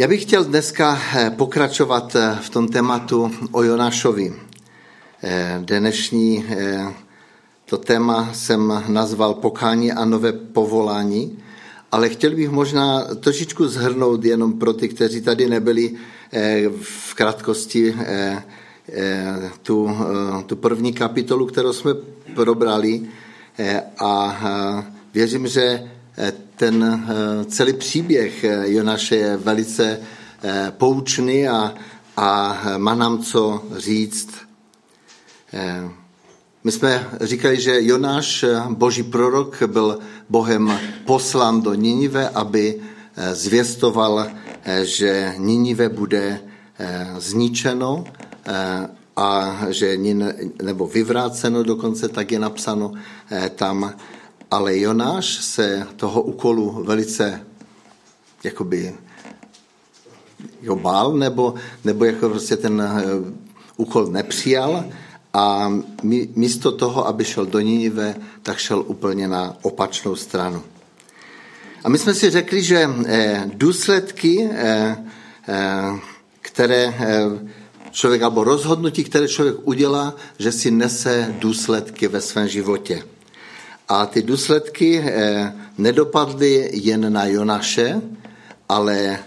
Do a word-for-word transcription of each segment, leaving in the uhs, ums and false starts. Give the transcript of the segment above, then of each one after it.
Já bych chtěl dneska pokračovat v tom tématu o Jonášovi. Dnešní to téma jsem nazval Pokání a nové povolání, ale chtěl bych možná trošičku shrnout jenom pro ty, kteří tady nebyli, v krátkosti tu, tu první kapitolu, kterou jsme probrali, a věřím, že ten celý příběh Jonáše je velice poučný a, a má nám co říct. My jsme říkali, že Jonáš, boží prorok, byl Bohem poslán do Ninive, aby zvěstoval, že Ninive bude zničeno a že nebo vyvráceno, dokonce tak je napsáno tam. Ale Jonáš se toho úkolu velice jakoby bál, nebo, nebo jako prostě ten úkol nepřijal a místo toho, aby šel do Ninive, tak šel úplně na opačnou stranu. A my jsme si řekli, že důsledky, které člověk, nebo rozhodnutí, které člověk udělá, že si nese důsledky ve svém životě. A ty důsledky nedopadly jen na Jonáše, ale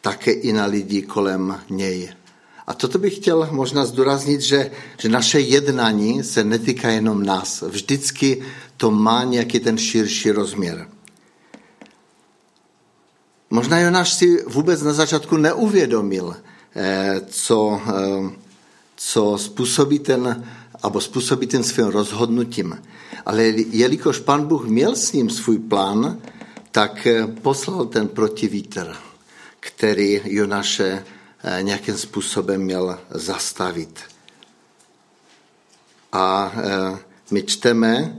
také i na lidi kolem něj. A toto bych chtěl možná zdůraznit, že, že naše jednání se netýká jenom nás. Vždycky to má nějaký ten širší rozměr. Možná Jonáš si vůbec na začátku neuvědomil, co, co způsobí ten, nebo způsobí ten svým rozhodnutím. Ale jelikož Pán Bůh měl s ním svůj plán, tak poslal ten protivítr, který Jonáše nějakým způsobem měl zastavit. A my čteme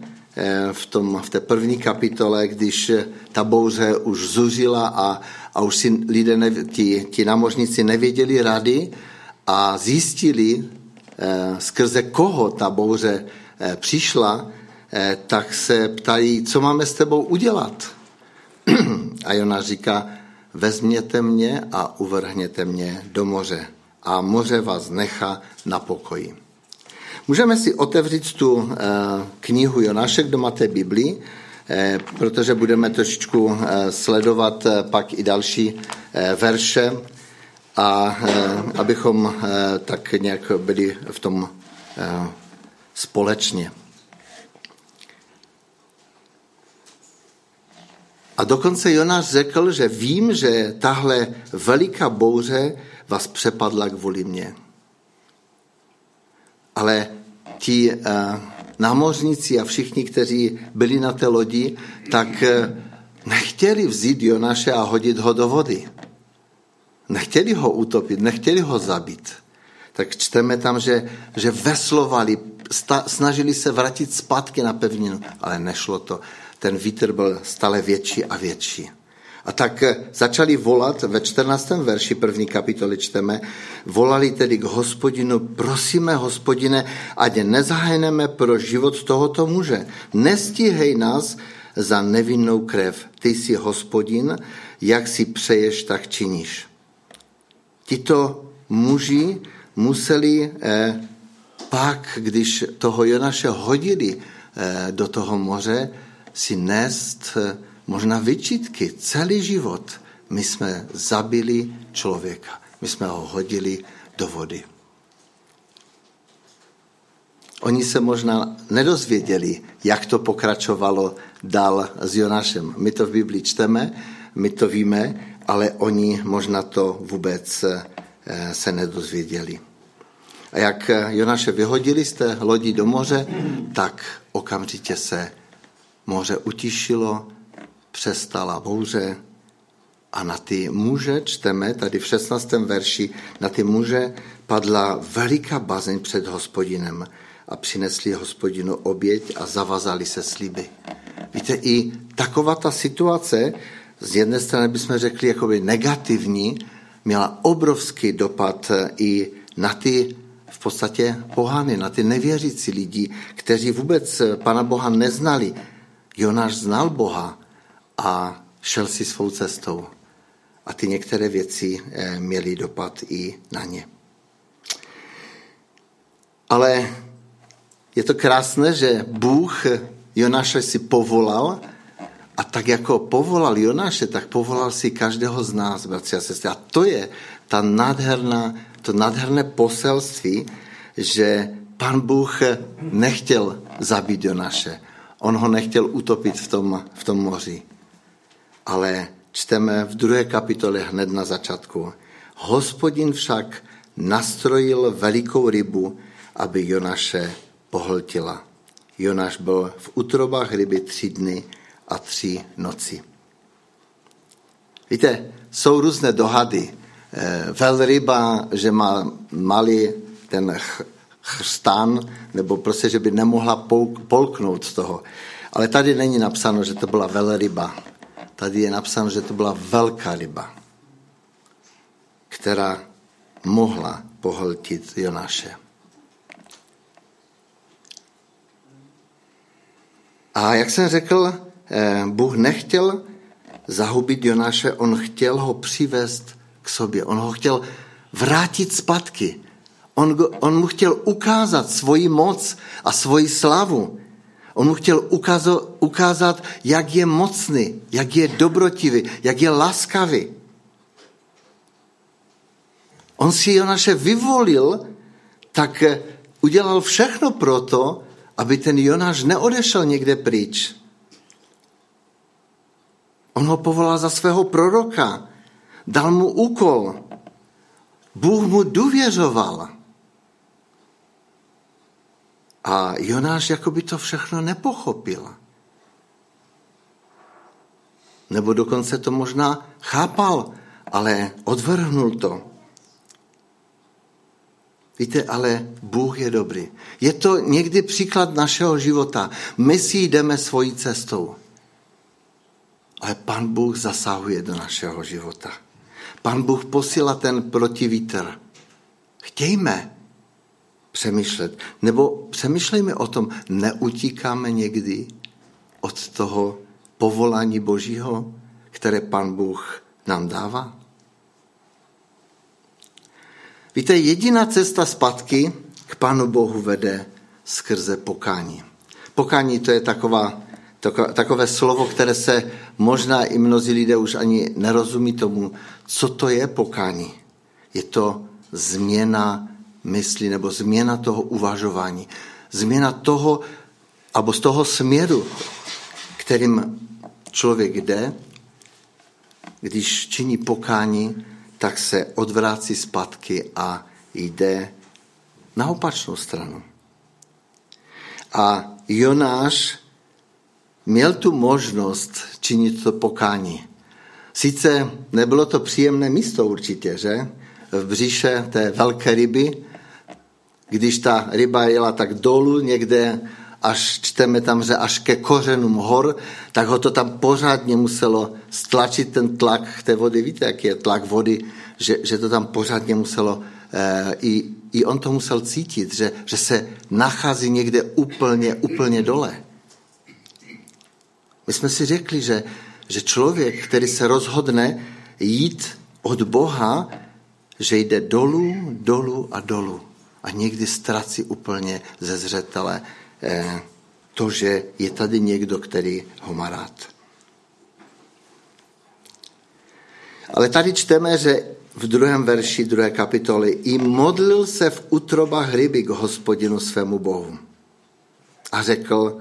v, tom, v té první kapitole, když ta bouře už zuřila a, a už si lidé, ti, ti námořníci nevěděli rady a zjistili, skrze koho ta bouře přišla, tak se ptají, co máme s tebou udělat. A Jonáš říká, vezměte mě a uvrhněte mě do moře a moře vás nechá na pokoji. Můžeme si otevřít tu knihu Jonáše, kdo máte Biblii, protože budeme trošičku sledovat pak i další verše, a abychom tak nějak byli v tom společně. A dokonce Jonáš řekl, že vím, že tahle veliká bouře vás přepadla kvůli mně. Ale ti uh, námořníci a všichni, kteří byli na té lodi, tak uh, nechtěli vzít Jonáše a hodit ho do vody. Nechtěli ho utopit, nechtěli ho zabít. Tak čteme tam, že, že veslovali, sta, snažili se vrátit zpátky na pevninu, ale nešlo to. Ten vítr byl stále větší a větší. A tak začali volat, ve čtrnáctém verši první kapitoly čteme, volali tedy k Hospodinu, prosíme Hospodine, ať nezahajneme pro život tohoto muže. Nestíhej nás za nevinnou krev. Ty jsi Hospodin, jak si přeješ, tak činíš. Tito muži museli eh, pak, když toho Jonáše hodili eh, do toho moře, si nést možná vyčitky celý život. My jsme zabili člověka, my jsme ho hodili do vody. Oni se možná nedozvěděli, jak to pokračovalo dál s Jonášem. My to v Biblii čteme, my to víme, ale oni možná to vůbec se nedozvěděli. A jak Jonáše vyhodili z té lodi do moře, tak okamžitě se moře utišilo, přestala bouře a na ty muže, čteme tady v šestnáctém verši, na ty muže padla veliká bázeň před Hospodinem a přinesli Hospodinu oběť a zavazali se sliby. Víte, i taková ta situace, z jedné strany bychom řekli jakoby negativní, měla obrovský dopad i na ty v podstatě pohany, na ty nevěřící lidi, kteří vůbec Pana Boha neznali. Jonáš znal Boha a šel si svou cestou. a ty některé věci měly dopad i na ně. Ale je to krásné, že Bůh Jonáše si povolal a tak jako povolal Jonáše, tak povolal si každého z nás, bratři a sestry. A to je ta nádherná, to nádherné poselství, že Pan Bůh nechtěl zabít Jonáše. On ho nechtěl utopit v tom, v tom moři. Ale čteme v druhé kapitole hned na začátku. Hospodin však nastrojil velikou rybu, aby Jonáše pohltila. Jonáš byl v útrobách ryby tři dny a tři noci. Víte, jsou různé dohady. Velryba, že má malý ten chřtán, nebo prostě, že by nemohla polknout z toho. Ale tady není napsáno, že to byla velryba. Tady je napsáno, že to byla velká ryba, která mohla pohltit Jonáše. A jak jsem řekl, Bůh nechtěl zahubit Jonáše, on chtěl ho přivést k sobě, on ho chtěl vrátit zpátky. On, on mu chtěl ukázat svoji moc a svoji slávu. On mu chtěl ukazo, ukázat, jak je mocný, jak je dobrotivý, jak je laskavý. On si Jonáše vyvolil, tak udělal všechno proto, aby ten Jonáš neodešel někde pryč. On ho povolal za svého proroka, dal mu úkol. Bůh mu důvěřoval. A Jonáš jakoby to všechno nepochopil. Nebo dokonce to možná chápal, ale odvrhnul to. Víte, ale Bůh je dobrý. Je to někdy příklad našeho života. My si jdeme svojí cestou. Ale Pan Bůh zasahuje do našeho života. Pan Bůh posílá ten protivítr. Chtějme přemýšlet. Nebo přemýšlejme o tom, neutíkáme někdy od toho povolání Božího, které Pan Bůh nám dává? Víte, jediná cesta zpátky k Pánu Bohu vede skrze pokání. Pokání to je taková, takové slovo, které se možná i mnozí lidé už ani nerozumí tomu, co to je pokání. Je to změna mysli nebo změna toho uvažování. Změna toho, abo z toho směru, kterým člověk jde, když činí pokání, tak se odvrácí zpátky a jde na opačnou stranu. A Jonáš měl tu možnost činit to pokání. Sice nebylo to příjemné místo určitě, že? V břiše té velké ryby, když ta ryba jela tak dolů někde, až čteme tam, že až ke kořenům hor, tak ho to tam pořádně muselo stlačit ten tlak té vody. Víte, jaký je tlak vody, že, že to tam pořádně muselo, e, i, i on to musel cítit, že, že se nachází někde úplně, úplně dole. My jsme si řekli, že, že člověk, který se rozhodne jít od Boha, že jde dolů, dolů a dolů a někdy ztrací úplně ze zřetele to, že je tady někdo, který ho má rád. Ale tady čteme, že v druhém verši druhé kapitoly i modlil se v útrobách ryby k Hospodinu svému Bohu. A řekl,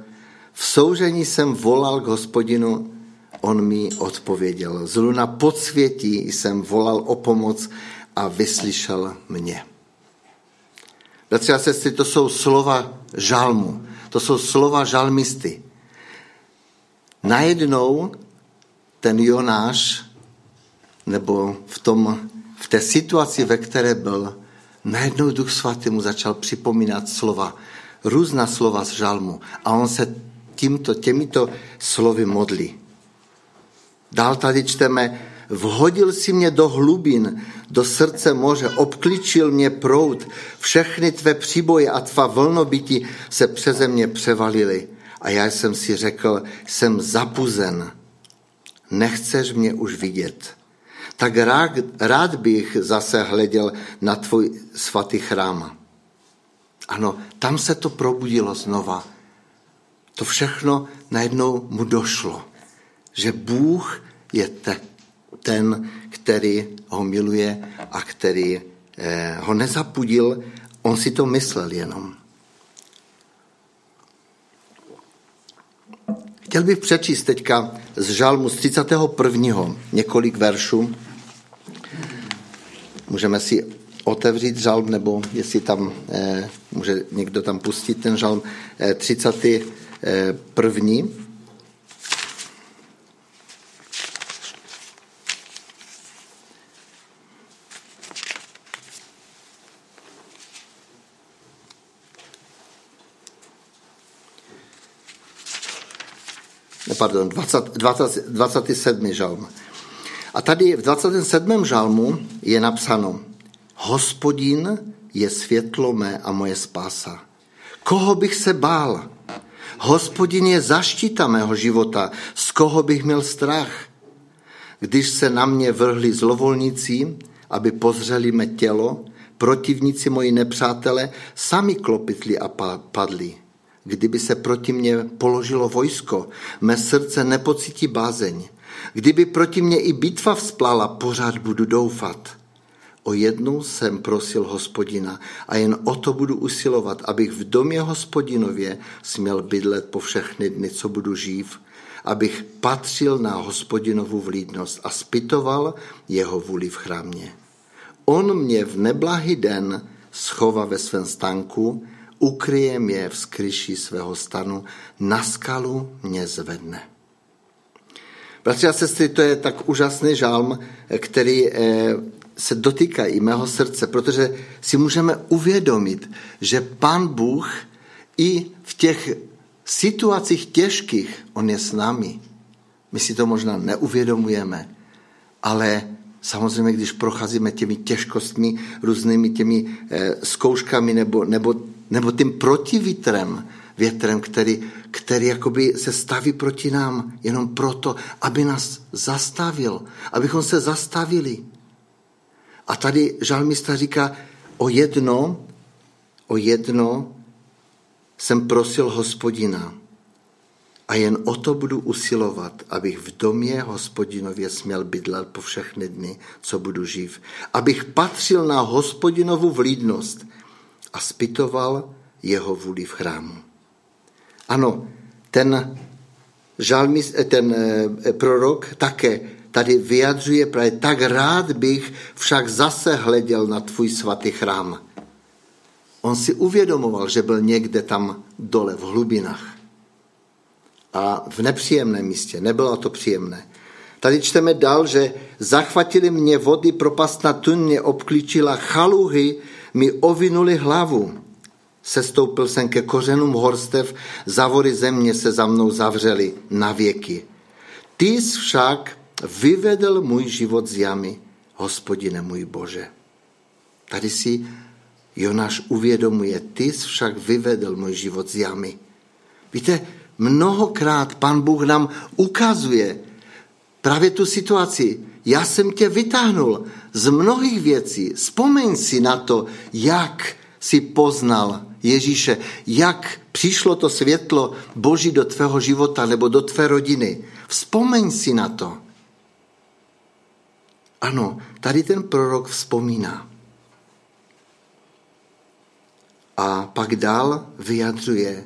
v soužení jsem volal k Hospodinu, on mi odpověděl. Z luna podsvětí jsem volal o pomoc a vyslyšel mě. Bratři a sestry, to jsou slova žalmu. To jsou slova žalmisty. Najednou ten Jonáš, nebo v, tom, v té situaci, ve které byl, najednou Duch Svatý mu začal připomínat slova, různá slova z žalmu. A on se tímto, těmito slovy modlí. Dál tady čteme, vhodil si mě do hlubin, do srdce moře, obklíčil mě proud, všechny tvé příboje a tvá vlnobití se přeze mě převalily. A já jsem si řekl, jsem zapuzen, nechceš mě už vidět. tak rád, rád bych zase hleděl na tvůj svatý chrám. Ano, tam se to probudilo znova. To všechno najednou mu došlo, že Bůh je te, ten, který ho miluje a který eh, ho nezapudil, on si to myslel jenom. Chtěl bych přečíst teďka z Žalmu z třicátého prvního několik veršů. Můžeme si otevřít Žalm, nebo jestli tam eh, může někdo tam pustit ten Žalm eh, třicátý první. Pardon, dvacátý sedmý žalm. A tady v dvacátém sedmém žalmu je napsáno: Hospodin je světlo mé a moje spása. Koho bych se bál? Hospodin je zaštita mého života. Z koho bych měl strach? Když se na mě vrhli zlovolníci, aby pozřeli mé tělo, protivníci moji nepřátelé sami klopitli a padli. Kdyby se proti mně položilo vojsko, mé srdce nepocítí bázeň. Kdyby proti mně i bitva vzplala, pořád budu doufat. O jednu jsem prosil Hospodina a jen o to budu usilovat, abych v domě Hospodinově směl bydlet po všechny dny, co budu živ, abych patřil na Hospodinovu vlídnost a zpytoval jeho vůli v chrámě. On mě v neblahý den schová ve svém stánku, ukryje mě v skryši svého stanu, na skalu mě zvedne. Bratři a sestry, to je tak úžasný žalm, který se dotýká i mého srdce, protože si můžeme uvědomit, že Pán Bůh i v těch situacích těžkých, on je s námi. My si to možná neuvědomujeme, ale samozřejmě, když procházíme těmi těžkostmi, různými těmi zkouškami nebo, nebo, nebo tím protivětrem, větrem, který, který jakoby se staví proti nám jenom proto, aby nás zastavil, abychom se zastavili. A tady žalmista říká, o jedno, o jedno jsem prosil Hospodina a jen o to budu usilovat, abych v domě Hospodinově směl bydlet po všechny dny, co budu živ. Abych patřil na Hospodinovu vlídnost a zpytoval jeho vůli v chrámu. Ano, ten, žalmist, ten prorok také tady vyjadřuje právě, tak rád bych však zase hleděl na tvůj svatý chrám. On si uvědomoval, že byl někde tam dole v hlubinách. A v nepříjemném místě, nebylo to příjemné. Tady čteme dál, že zachvatili mě vody, propastná tun mě obklíčila, chaluhy mi ovinuly hlavu. Sestoupil jsem ke kořenům horstev, závory země se za mnou zavřely na věky. Ty jsi však vyvedl můj život z jamy, Hospodine můj Bože. Tady si Jonáš uvědomuje, ty jsi však vyvedl můj život z jamy. Víte, mnohokrát Pán Bůh nám ukazuje právě tu situaci. Já jsem tě vytáhnul z mnohých věcí. Vzpomeň si na to, jak jsi poznal Ježíše, jak přišlo to světlo Boží do tvého života nebo do tvé rodiny. Vzpomeň si na to. Ano, tady ten prorok vzpomíná. A pak dál vyjadřuje: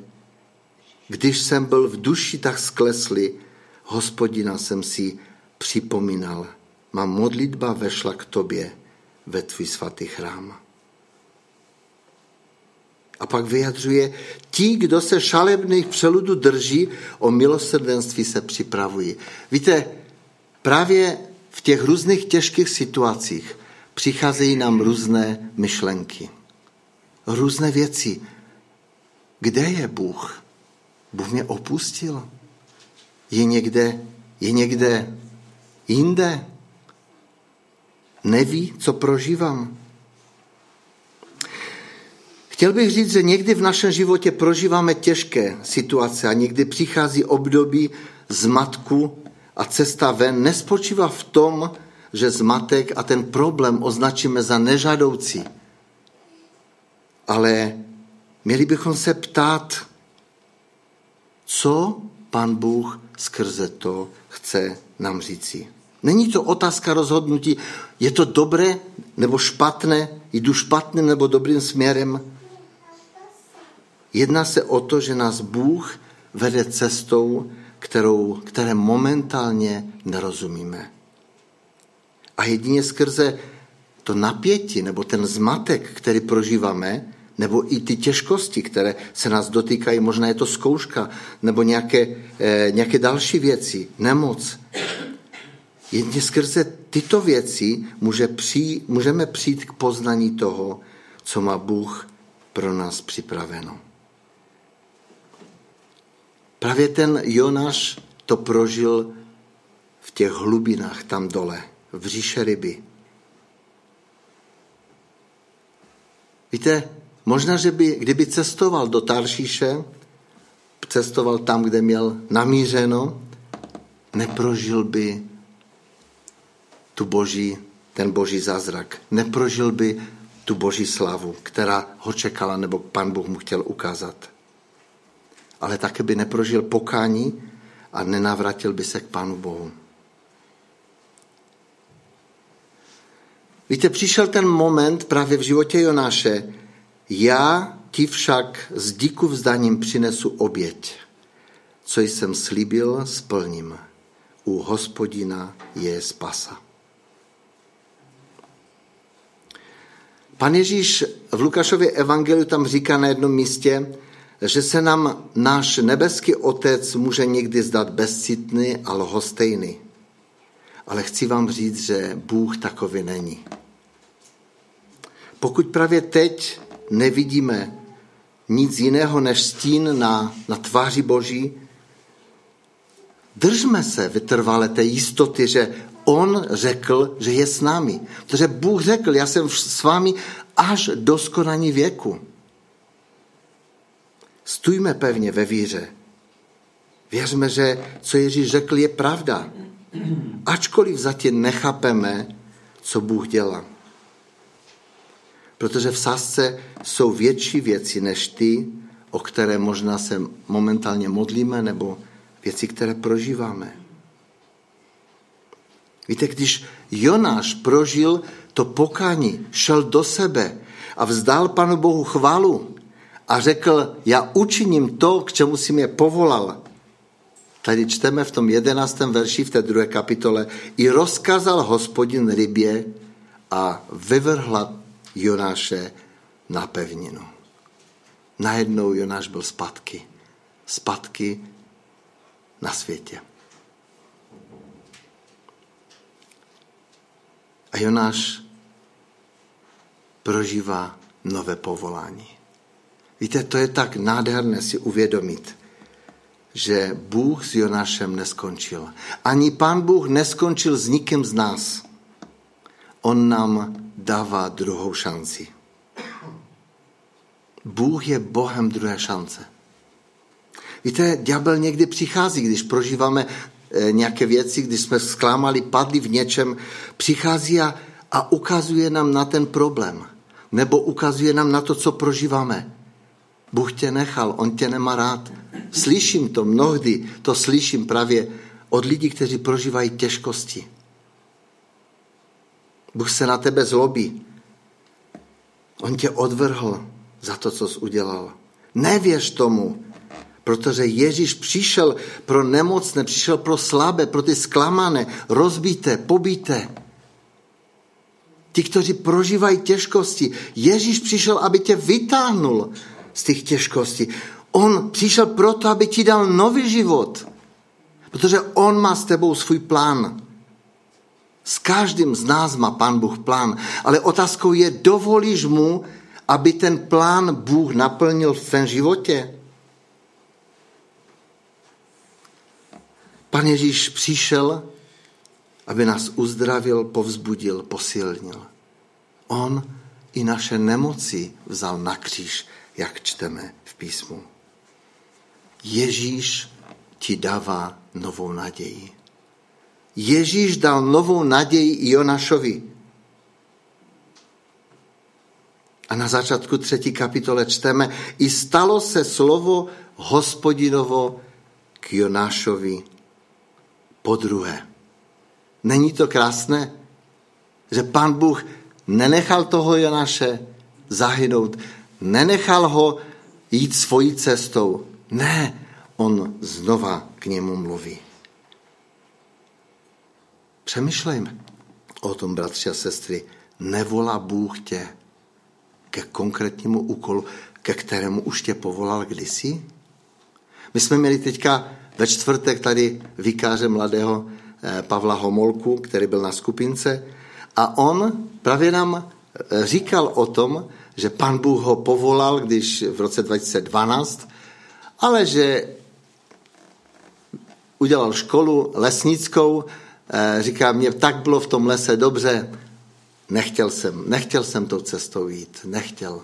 Když jsem byl v duši tak skleslý, Hospodina jsem si připomínal. Má modlitba vešla k tobě ve tvůj svatý chrám. A pak vyjadřuje, ti, kdo se šalebných přeludů drží, o milosrdenství se připravují. Víte, právě v těch různých těžkých situacích přicházejí nám různé myšlenky. Různé věci. Kde je Bůh? Bůh mě opustil. Je někde, je někde jinde. Neví, co prožívám. Chtěl bych říct, že někdy v našem životě prožíváme těžké situace a někdy přichází období zmatku a cesta ven nespočívá v tom, že zmatek a ten problém označíme za nežádoucí. Ale měli bychom se ptát, co Pan Bůh skrze to chce nám říci. Není to otázka rozhodnutí, je to dobré nebo špatné, jdu špatným nebo dobrým směrem. Jedná se o to, že nás Bůh vede cestou, kterou, které momentálně nerozumíme. A jedině skrze to napětí nebo ten zmatek, který prožíváme, nebo i ty těžkosti, které se nás dotýkají, možná je to zkouška, nebo nějaké, eh, nějaké další věci, nemoc. Jedině skrze tyto věci může přijít, můžeme přijít k poznání toho, co má Bůh pro nás připraveno. Právě ten Jonáš to prožil v těch hlubinách tam dole, v říše ryby. Víte, možná, že by, kdyby cestoval do Taršíše, cestoval tam, kde měl namířeno, neprožil by tu boží, ten boží zázrak, neprožil by tu boží slavu, která ho čekala, nebo Pan Bůh mu chtěl ukázat. Ale také by neprožil pokání a nenavratil by se k Pánu Bohu. Víte, přišel ten moment právě v životě Jonáše. Já ti však s díku vzdáním přinesu oběť, co jsem slíbil, splním. U Hospodina je spasa. Pan Ježíš v Lukášově evangeliu tam říká na jednom místě, že se nám náš nebeský Otec může někdy zdát bezcitný a lhostejný. Ale chci vám říct, že Bůh takový není. Pokud právě teď nevidíme nic jiného než stín na, na tváři Boží, držme se vytrvale té jistoty, že On řekl, že je s námi. Protože Bůh řekl, já jsem s vámi až do skonání věku. Stůjme pevně ve víře. Věřme, že co Ježíš řekl, je pravda. Ačkoliv zatím nechápeme, co Bůh dělá. Protože v sázce jsou větší věci než ty, o které možná se momentálně modlíme, nebo věci, které prožíváme. Víte, když Jonáš prožil to pokání, šel do sebe a vzdal Panu Bohu chválu a řekl, já učiním to, k čemu si mě povolal. Tady čteme v tom jedenáctém verši v té druhé kapitole. I rozkázal Hospodin rybě a vyvrhla Jonáše na pevninu. Najednou Jonáš byl zpátky. Zpátky na světě. A Jonáš prožívá nové povolání. Víte, to je tak nádherné si uvědomit, že Bůh s Jonášem neskončil. Ani Pán Bůh neskončil s nikým z nás. On nám dává druhou šanci. Bůh je Bohem druhé šance. Víte, ďábel někdy přichází, když prožíváme nějaké věci, když jsme zklamali, padli v něčem, přichází a, a ukazuje nám na ten problém. Nebo ukazuje nám na to, co prožíváme. Bůh tě nechal, on tě nemá rád. Slyším to mnohdy, to slyším právě od lidí, kteří prožívají těžkosti. Bůh se na tebe zlobí. On tě odvrhl za to, co jsi udělal. Nevěř tomu, protože Ježíš přišel pro nemocné, přišel pro slabé, pro ty zklamané, rozbité, pobité. Ti, kteří prožívají těžkosti, Ježíš přišel, aby tě vytáhnul z těch těžkostí. On přišel proto, aby ti dal nový život, protože on má s tebou svůj plán. S každým z nás má Pán Bůh plán, ale otázkou je, dovolíš mu, aby ten plán Bůh naplnil v tvém životě? Pan Ježíš přišel, aby nás uzdravil, povzbudil, posilnil. On i naše nemoci vzal na kříž, jak čteme v písmu. Ježíš ti dává novou naději. Ježíš dal novou naději Jonášovi. A na začátku třetí kapitole čteme, i stalo se slovo Hospodinovo k Jonášovi podruhé. Není to krásné, že Pán Bůh nenechal toho Jonáše zahynout, nenechal ho jít svojí cestou. Ne, on znova k němu mluví. Přemýšlejme o tom, bratři a sestry. Nevolá Bůh tě ke konkrétnímu úkolu, ke kterému už tě povolal kdysi? My jsme měli teďka ve čtvrtek tady vikáře mladého Pavla Homolku, který byl na skupince, a on právě nám říkal o tom, že Pan Bůh ho povolal, když v roce dva tisíce dvanáct, ale že udělal školu lesnickou, říká, mě tak bylo v tom lese dobře, nechtěl jsem, nechtěl jsem tou cestou jít, nechtěl.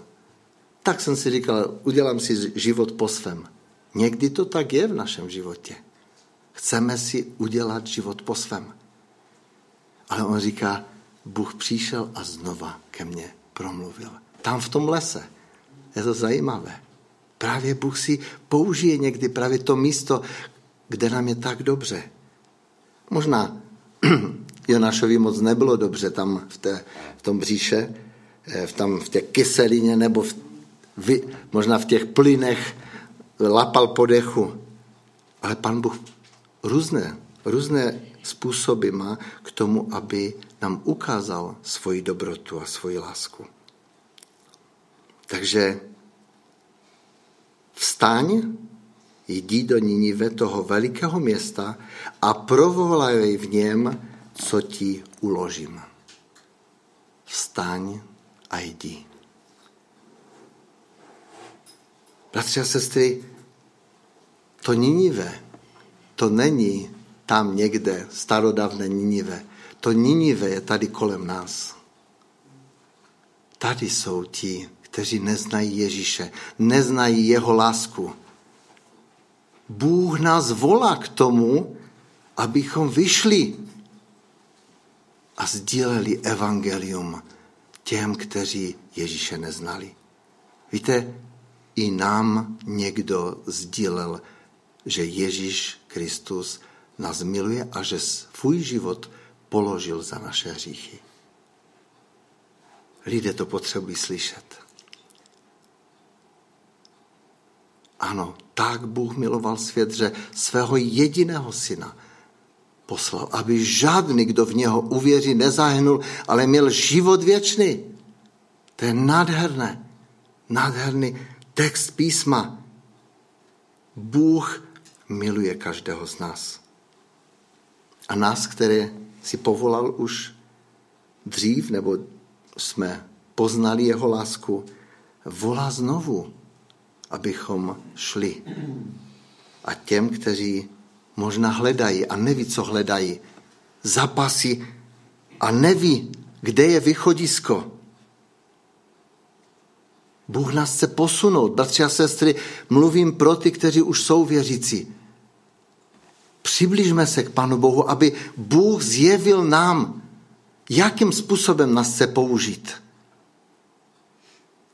Tak jsem si říkal, udělám si život po svém. Někdy to tak je v našem životě. Chceme si udělat život po svém. Ale on říká, Bůh přišel a znova ke mně promluvil. Tam v tom lese. Je to zajímavé. Právě Bůh si použije někdy právě to místo, kde nám je tak dobře. Možná Jonášovi moc nebylo dobře tam v, té, v tom bříše, v, tam v té kyselině nebo v, v, možná v těch plynech lapal po dechu. Ale Pan Bůh různé, různé způsoby má k tomu, aby nám ukázal svoji dobrotu a svoji lásku. Takže vstaň, jdi do Ninive, toho velikého města, a provolej v něm, co ti uložím. Vstaň a jdi. Bratři a sestry, to Ninive, to není tam někde starodávné Ninive. To Ninive je tady kolem nás. Tady jsou ti, kteří neznají Ježíše, neznají jeho lásku. Bůh nás volá k tomu, abychom vyšli a sdíleli evangelium těm, kteří Ježíše neznali. Víte, i nám někdo sdílel, že Ježíš Kristus nás miluje a že svůj život položil za naše hříchy. Lidé to potřebují slyšet. Ano, tak Bůh miloval svět, že svého jediného syna poslal, aby žádný, kdo v něho uvěří, nezahynul, ale měl život věčný. To je nádherné, nádherný text písma. Bůh miluje každého z nás. A nás, které si povolal už dřív, nebo jsme poznali jeho lásku, volá znovu, abychom šli. A těm, kteří možná hledají a neví, co hledají, zapasí a neví, kde je východisko. Bůh nás chce posunout. Bratři a sestry, mluvím pro ty, kteří už jsou věřící. Přibližme se k Pánu Bohu, aby Bůh zjevil nám, jakým způsobem nás chce použít.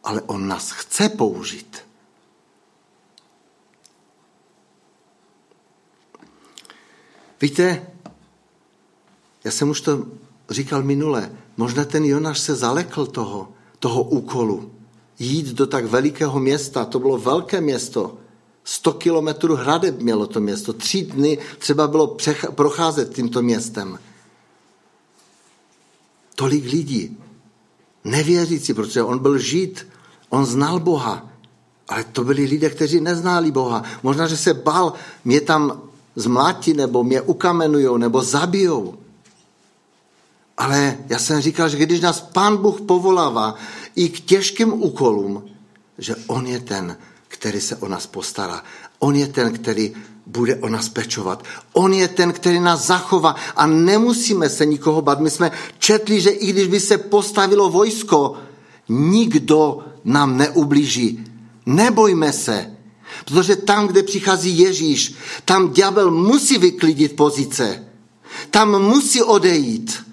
Ale on nás chce použít. Víte, já jsem už to říkal minule, možná ten Jonáš se zalekl toho, toho úkolu. Jít do tak velikého města, to bylo velké město, sto kilometrů hradeb mělo to město, tři dny třeba bylo přech- procházet tímto městem. Tolik lidí, nevěřící, protože on byl Žid, on znal Boha, ale to byli lidé, kteří neználi Boha. Možná, že se bál, mě tam zmlátí, nebo mě ukamenujou, nebo zabijou. Ale já jsem říkal, že když nás Pán Bůh povolává i k těžkým úkolům, že on je ten, který se o nás postará. On je ten, který bude o nás pečovat. On je ten, který nás zachová a nemusíme se nikoho bát. My jsme četli, že i když by se postavilo vojsko, nikdo nám neublíží. Nebojme se. Protože tam, kde přichází Ježíš, tam ďábel musí vyklidit pozice. Tam musí odejít.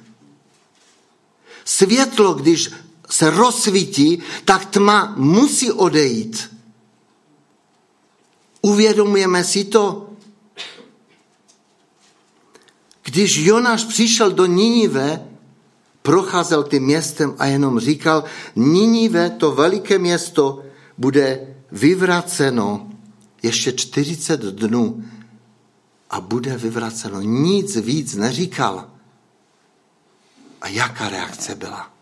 Světlo, když se rozsvítí, tak tma musí odejít. Uvědomujeme si to. Když Jonáš přišel do Ninive, procházel tím městem a jenom říkal, Ninive, to veliké město, bude vyvraceno ještě čtyřicet dnů a bude vyvraceno. Nic víc neříkal. A jaká reakce byla?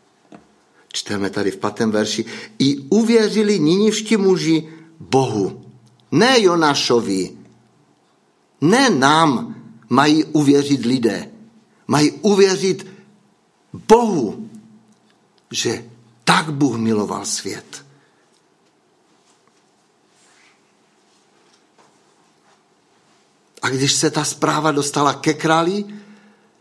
Čteme tady v patém verši. I uvěřili ninivští muži Bohu. Ne Jonášovi. Ne nám mají uvěřit lidé. Mají uvěřit Bohu, že tak Bůh miloval svět. A když se ta zpráva dostala ke králi,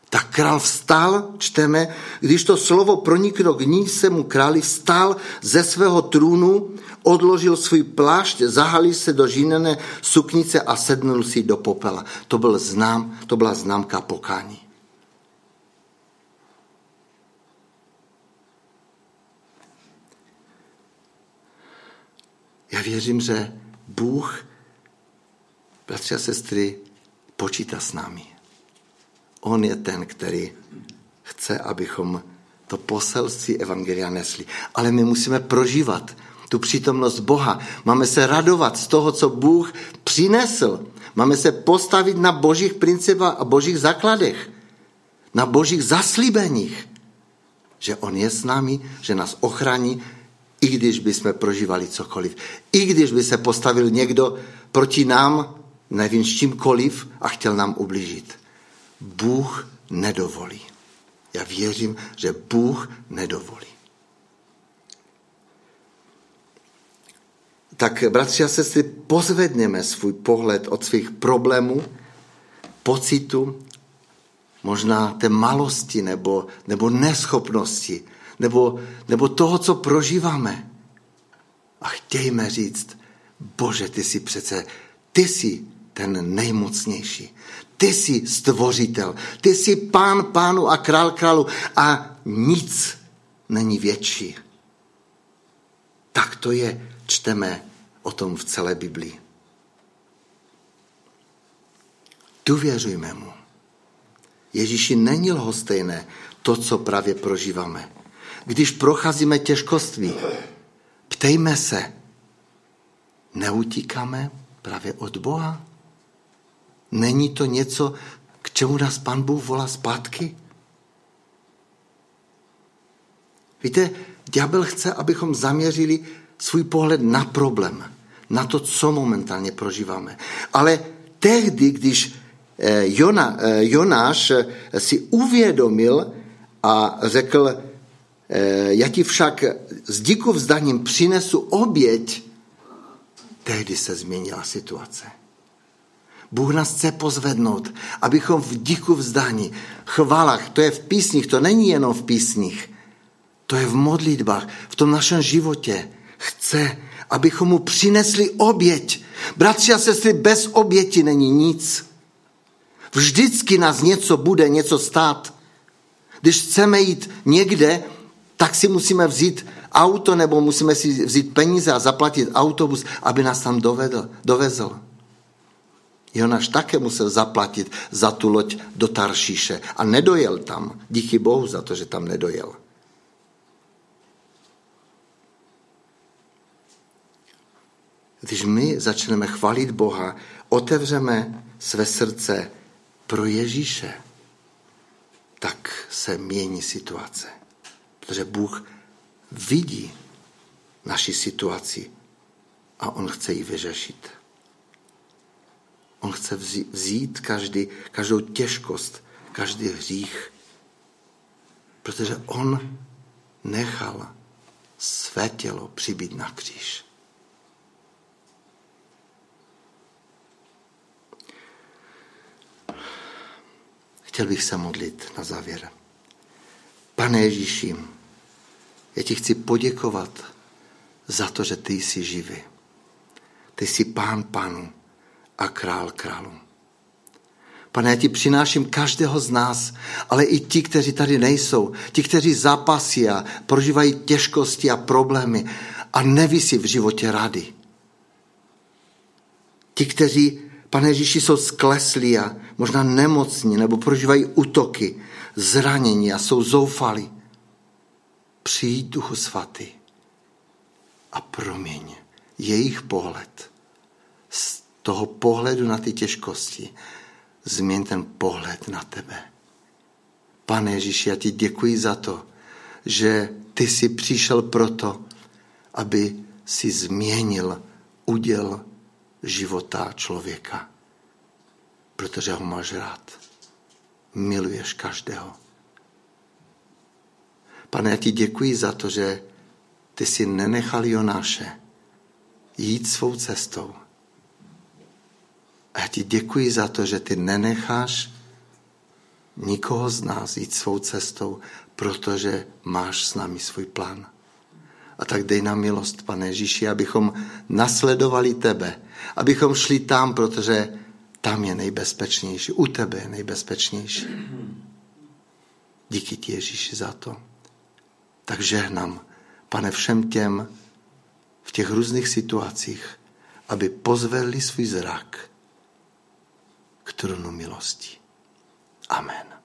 tak král vstal, čteme, když to slovo proniklo k ní, se mu králi vstal ze svého trůnu, odložil svůj plášť, zahalil se do žíněné suknice a sednul si do popela. To, byl znám, to byla známka pokání. Já věřím, že Bůh, bratři a sestry, počítá s námi. On je ten, který chce, abychom to poselství evangelia nesli. Ale my musíme prožívat tu přítomnost Boha. Máme se radovat z toho, co Bůh přinesl. Máme se postavit na božích principách a božích základech. Na božích zaslíbeních. Že on je s námi, že nás ochrání, i když bychom prožívali cokoliv. I když by se postavil někdo proti nám, nevím s čímkoliv, a chtěl nám ublížit. Bůh nedovolí. Já věřím, že Bůh nedovolí. Tak, bratři a sestry, pozvedněme svůj pohled od svých problémů, pocitu, možná té malosti nebo, nebo neschopnosti, nebo, nebo toho, co prožíváme. A chtějme říct, Bože, ty jsi přece, ty jsi ten nejmocnější. Ty jsi stvořitel, ty jsi pán pánu a král králu a nic není větší. Tak to je, čteme o tom v celé Biblii. Důvěřujme mu. Ježíši, není lhostejné to, co právě prožíváme. Když procházíme těžkostmi, ptejme se, neutíkáme právě od Boha? Není to něco, k čemu nás Pán Bůh volá zpátky? Víte, ďábel chce, abychom zaměřili svůj pohled na problém, na to, co momentálně prožíváme. Ale tehdy, když Jona, Jonáš si uvědomil a řekl, já ti však s díku vzdaním přinesu oběť, tehdy se změnila situace. Bůh nás chce pozvednout, abychom v díku vzdání, chválách, to je v písních, to není jenom v písních, to je v modlitbách, v tom našem životě. Chce, abychom mu přinesli oběť. Bratři a sestry, bez oběti není nic. Vždycky nás něco bude, něco stát. Když chceme jít někde, tak si musíme vzít auto nebo musíme si vzít peníze a zaplatit autobus, aby nás tam dovedl, dovezl. Jonáš také musel zaplatit za tu loď do Taršíše a nedojel tam. Díky Bohu za to, že tam nedojel. Když my začneme chválit Boha, otevřeme své srdce pro Ježíše, tak se mění situace. Protože Bůh vidí naši situaci a on chce ji vyřešit. On chce vzít každý, každou těžkost, každý hřích, protože on nechal své tělo přibít na kříž. Chtěl bych se modlit na závěr. Pane Ježíši, já ti chci poděkovat za to, že ty jsi živý. Ty jsi pán pánů a král králu. Pane, já ti přináším každého z nás, ale i ti, kteří tady nejsou, ti, kteří zápasí a prožívají těžkosti a problémy a neví si v životě rady. Ti, kteří, Pane Ježíši, jsou skleslí a možná nemocní nebo prožívají útoky, zranění a jsou zoufalí. Přijď, Duchu Svatý, a proměň jejich pohled. Z toho pohledu na ty těžkosti změň ten pohled na tebe. Pane Ježíši, já ti děkuji za to, že ty jsi přišel proto, aby si změnil uděl života člověka. Protože ho máš rád. Miluješ každého. Pane, já ti děkuji za to, že ty jsi nenechal Jonáše jít svou cestou. A já ti děkuji za to, že ty nenecháš nikoho z nás jít svou cestou, protože máš s námi svůj plán. A tak dej nám milost, Pane Ježíši, abychom nasledovali tebe, abychom šli tam, protože tam je nejbezpečnější, u tebe je nejbezpečnější. Díky ti, Ježíši, za to. Tak žehnám, Pane, všem těm v těch různých situacích, aby pozvedli svůj zrak k trůnu milosti. Amen.